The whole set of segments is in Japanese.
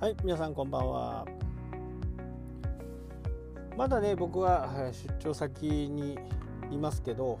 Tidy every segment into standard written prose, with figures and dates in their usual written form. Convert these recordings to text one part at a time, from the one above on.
はい、皆さんこんばんは。まだね、僕は出張先にいますけど、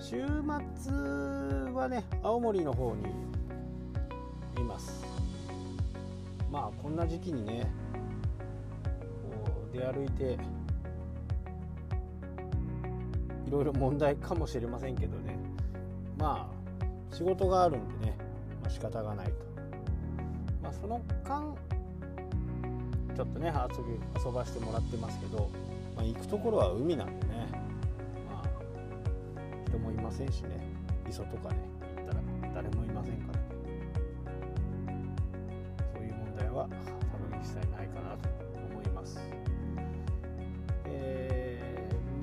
週末はね、青森の方にいます。まあこんな時期にね、こう出歩いていろいろ問題かもしれませんけどね、まあ仕事があるんでね、仕方がないと。その間ちょっとね遊ばしてもらってますけど、行くところは海なんでね、人もいませんしね、磯とかね行ったら誰もいませんから、そういう問題は多分一切ないかなと思います。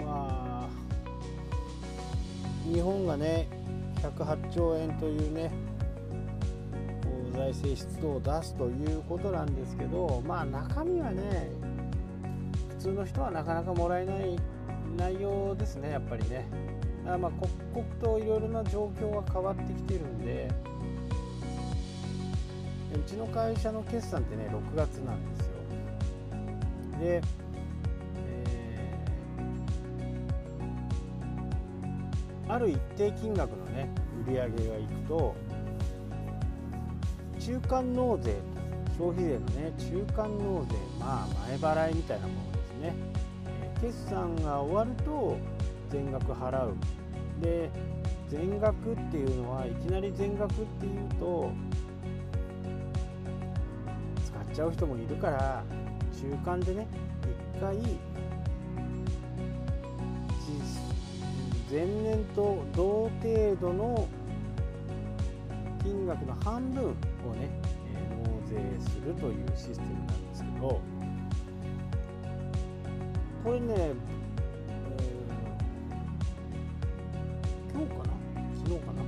まあ日本がね108兆円というね財政出動を出すということなんですけど、まあ中身はね普通の人はなかなかもらえない内容ですね、やっぱりね。まあ刻々といろいろな状況が変わってきてるんで、うちの会社の決算ってね6月なんですよ。で、ある一定金額のね売り上げがいくと、中間納税と消費税のね中間納税、前払いみたいなものですね。決算が終わると全額払う。で、全額っていうのはいきなり全額っていうと使っちゃう人もいるから、中間でね一回前年と同程度の金額の半分をね納税するというシステムなんですけど、これね、今日かな昨日かな、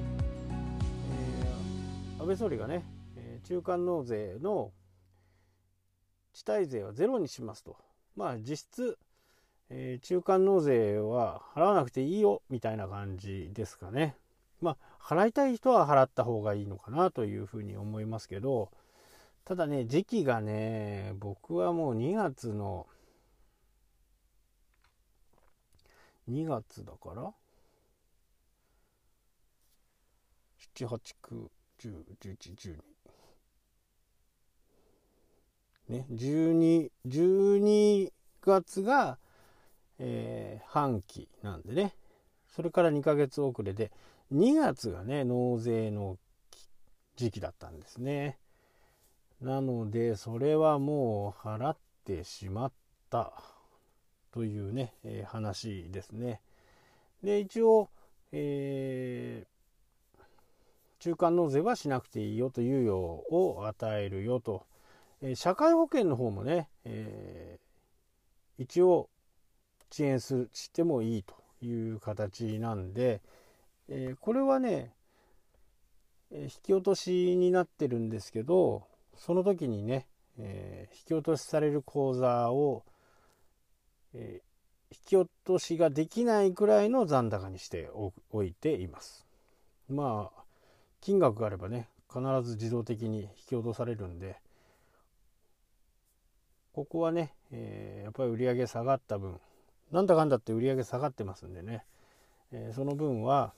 安倍総理がね中間納税の地帯税はゼロにしますと、実質、中間納税は払わなくていいよみたいな感じですかね。払いたい人は払った方がいいのかなというふうに思いますけど、ただね時期がね、僕はもう2月だから7、8、9、10、11、12ね、12月が、半期なんでね、それから2ヶ月遅れで2月がね納税の時期だったんですね。なのでそれはもう払ってしまったというね、話ですね。で、一応、中間納税はしなくていいよという猶予を与えるよと、社会保険の方もね、一応遅延してもいいという形なんで、これはね引き落としになってるんですけど、その時にね、引き落としされる口座を、引き落としができないくらいの残高にしておいています。金額があればね必ず自動的に引き落とされるんで、ここはね、やっぱり売り上げ下がった分、なんだかんだって売り上げ下がってますんでね、その分は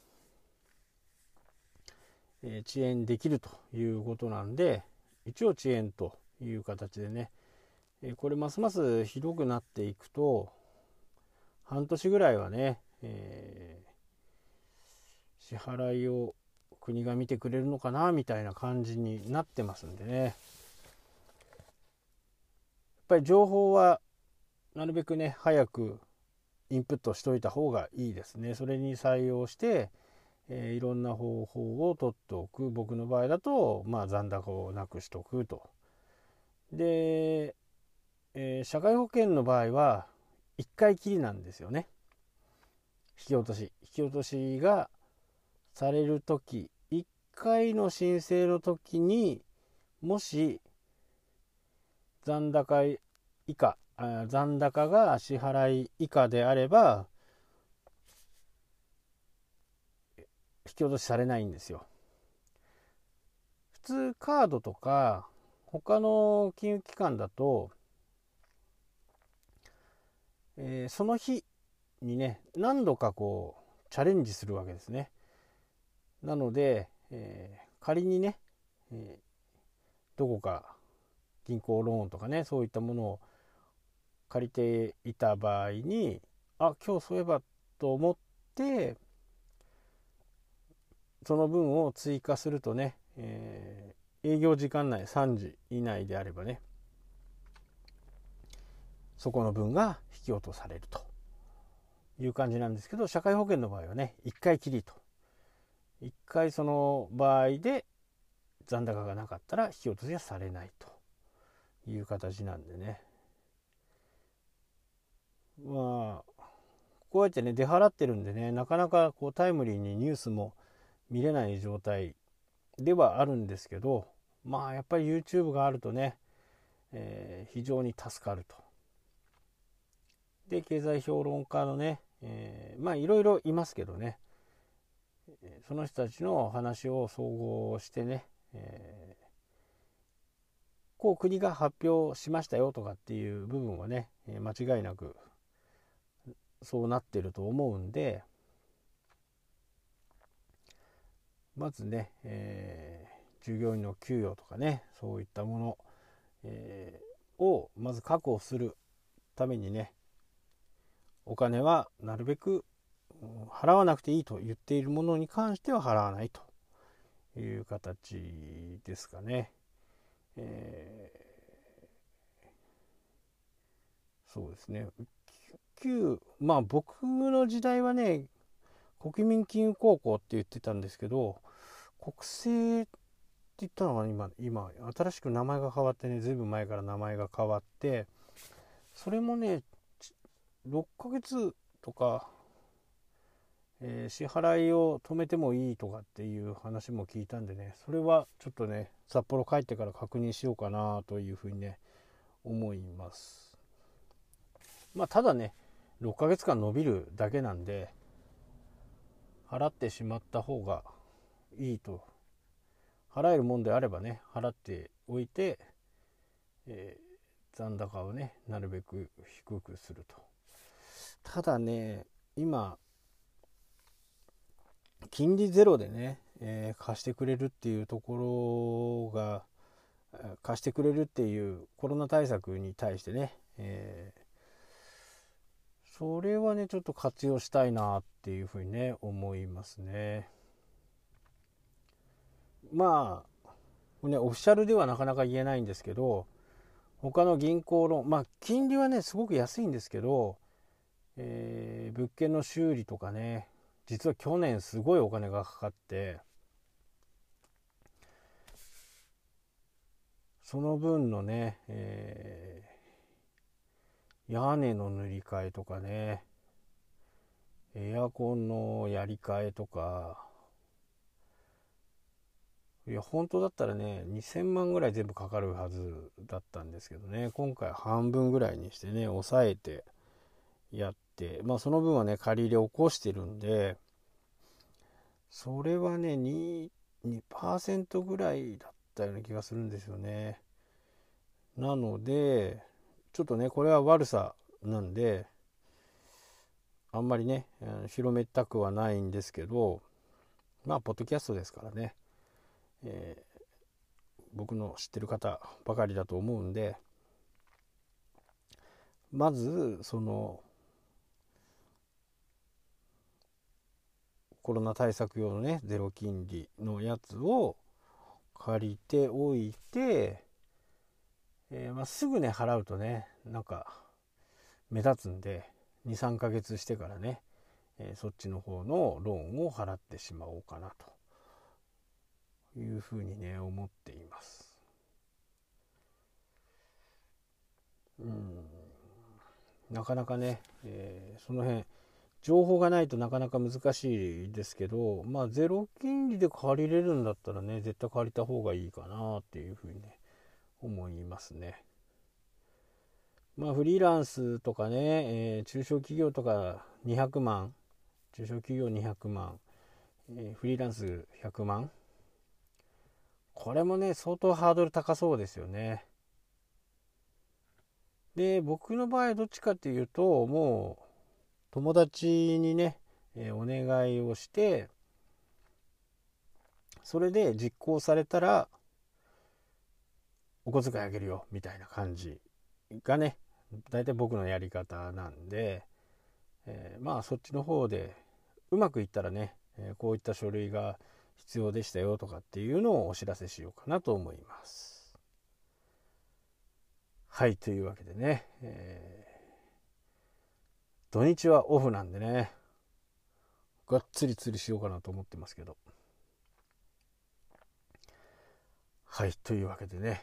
遅延できるということなんで、一応遅延という形でね、これますますひどくなっていくと半年ぐらいはね、支払いを国が見てくれるのかなみたいな感じになってますんでね、やっぱり情報はなるべくね早くインプットしておいた方がいいですね。それに採用して、いろんな方法を取っておく。僕の場合だと、残高をなくしておくと。で、社会保険の場合は1回きりなんですよね。引き落としがされるとき、1回の申請のときにもし残高以下、残高が支払い以下であれば引き落としされないんですよ。普通カードとか他の金融機関だと、その日にね何度かこうチャレンジするわけですね。なので、仮にね、どこか銀行ローンとかねそういったものを借りていた場合に、あ、今日そういえばと思ってその分を追加するとね、営業時間内3時以内であればねそこの分が引き落とされるという感じなんですけど、社会保険の場合はね1回きりと、1回その場合で残高がなかったら引き落としはされないという形なんでね、まあこうやってね出払ってるんでねなかなかこうタイムリーにニュースも見れない状態ではあるんですけど、まあやっぱり YouTube があるとね、非常に助かると。で経済評論家のね、まあいろいろいますけどね、その人たちの話を総合してね、こう国が発表しましたよとかっていう部分はね間違いなくそうなってると思うんで、まずね、従業員の給与とかねそういったもの、をまず確保するためにねお金はなるべく払わなくていいと言っているものに関しては払わないという形ですかね、そうですね。まあ僕の時代はね国民金融公庫って言ってたんですけど、国政って言ったのは今新しく名前が変わってねずいぶん前から名前が変わって、それもね6ヶ月とか、支払いを止めてもいいとかっていう話も聞いたんでね、それはちょっとね札幌帰ってから確認しようかなというふうにね思います。まあただね6ヶ月間伸びるだけなんで払ってしまった方がいいと、払えるもんであればね払っておいて、残高をねなるべく低くすると。ただね今金利ゼロでね、貸してくれるっていうところが、貸してくれるっていうコロナ対策に対してね、それはねちょっと活用したいなっていうふうにね思いますね。まあねオフィシャルではなかなか言えないんですけど、他の銀行ローン、まあ金利はねすごく安いんですけど、物件の修理とかね実は去年すごいお金がかかって、その分のね、屋根の塗り替えとかねエアコンのやり替えとか、いや本当だったらね2000万ぐらい全部かかるはずだったんですけどね、今回半分ぐらいにしてね抑えてやって、まあその分はね借り入れ起こしてるんで、それはね 2% ぐらいだったような気がするんですよね。なのでちょっとねこれは悪さなんであんまりね広めたくはないんですけど、まあポッドキャストですからね、僕の知ってる方ばかりだと思うんで、まずそのコロナ対策用のねゼロ金利のやつを借りておいて、まあ、すぐね払うとねなんか目立つんで 2,3 ヶ月してからね、そっちの方のローンを払ってしまおうかなというふうにね思っています。なかなかね、その辺情報がないとなかなか難しいですけど、まあゼロ金利で借りれるんだったらね絶対借りた方がいいかなっていうふうにね思いますね。まあフリーランスとかね、中小企業とか200万中小企業200万、フリーランス100万これもね相当ハードル高そうですよね。で僕の場合どっちかっていうともう友達にねお願いをして、それで実行されたらお小遣いあげるよみたいな感じがね大体僕のやり方なんで、まあそっちの方でうまくいったらねこういった書類が必要でしたよとかっていうのをお知らせしようかなと思います。はい、というわけでね、土日はオフなんでねがっつり釣りしようかなと思ってますけど。はい、というわけでね、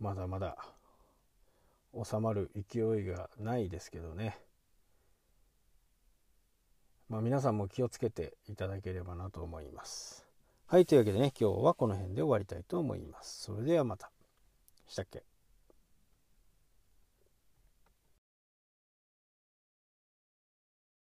まだまだ収まる勢いがないですけどね、まあ、皆さんも気をつけていただければなと思います。はい、というわけでね今日はこの辺で終わりたいと思います。それではまた。したっけ。